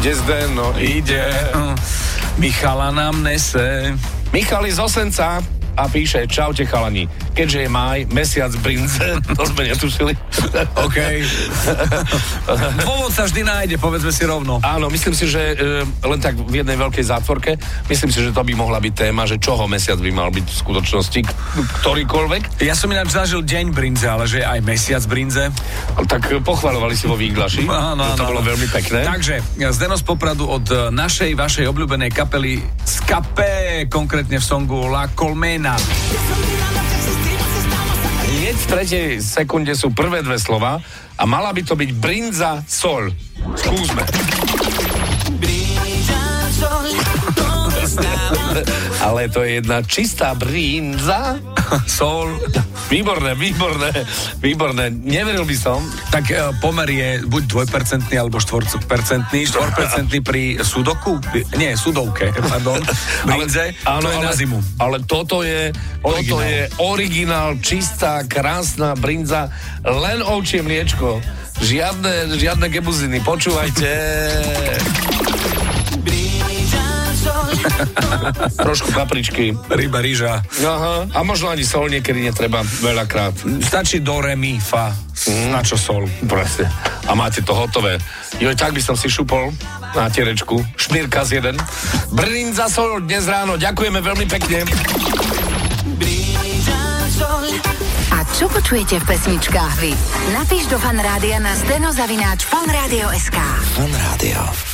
Ide Zdeno, ide. Michala nám nese. Michal z Osenca a píše: čaute chalani, keďže je máj, mesiac Bryndze, to sme netušili. OK. Dôvod sa vždy nájde, povedzme si rovno. Áno, myslím si, že len tak v jednej veľkej zátvorke, myslím si, že to by mohla byť téma, že čoho mesiac by mal byť v skutočnosti, ktorýkoľvek. Ja som ináč zažil deň Bryndze, ale že aj mesiac Bryndze. Tak pochvalovali si vo Výglaši, áno, to bolo veľmi pekné. Takže, Zdeno z Popradu od našej, vašej obľúbenej kapely Skape, konkrétne v songu La V. Hneď v 3. sekunde sú prvé dve slova a mala by to byť Bryndza, soľ. Skúsme. Ale to je jedna čistá Bryndza, soľ. Výborné. Neveril by som. Tak pomer je buď 2% alebo 4% pri sudoku. Nie, sudovke, pardon. Bryndze, áno, to je na zimu. Ale toto je originál, čistá, krásna Bryndza, len ovčie mliečko. Žiadne gebuziny. Počúvajte. Trošku papričky, ryba, ryža. Aha. A možno ani sol niekedy netreba veľakrát. Stačí do re, mi, fa. Na čo sol? Presne. A máte to hotové. Joj, tak by som si šupol na terečku. Šmírka z jeden. Bryndza sol dnes ráno. Ďakujeme veľmi pekne. A čo počujete v pesničkách vy? Napíš do Fanrádia na stenozavináč.fanradio.sk. Fanrádio.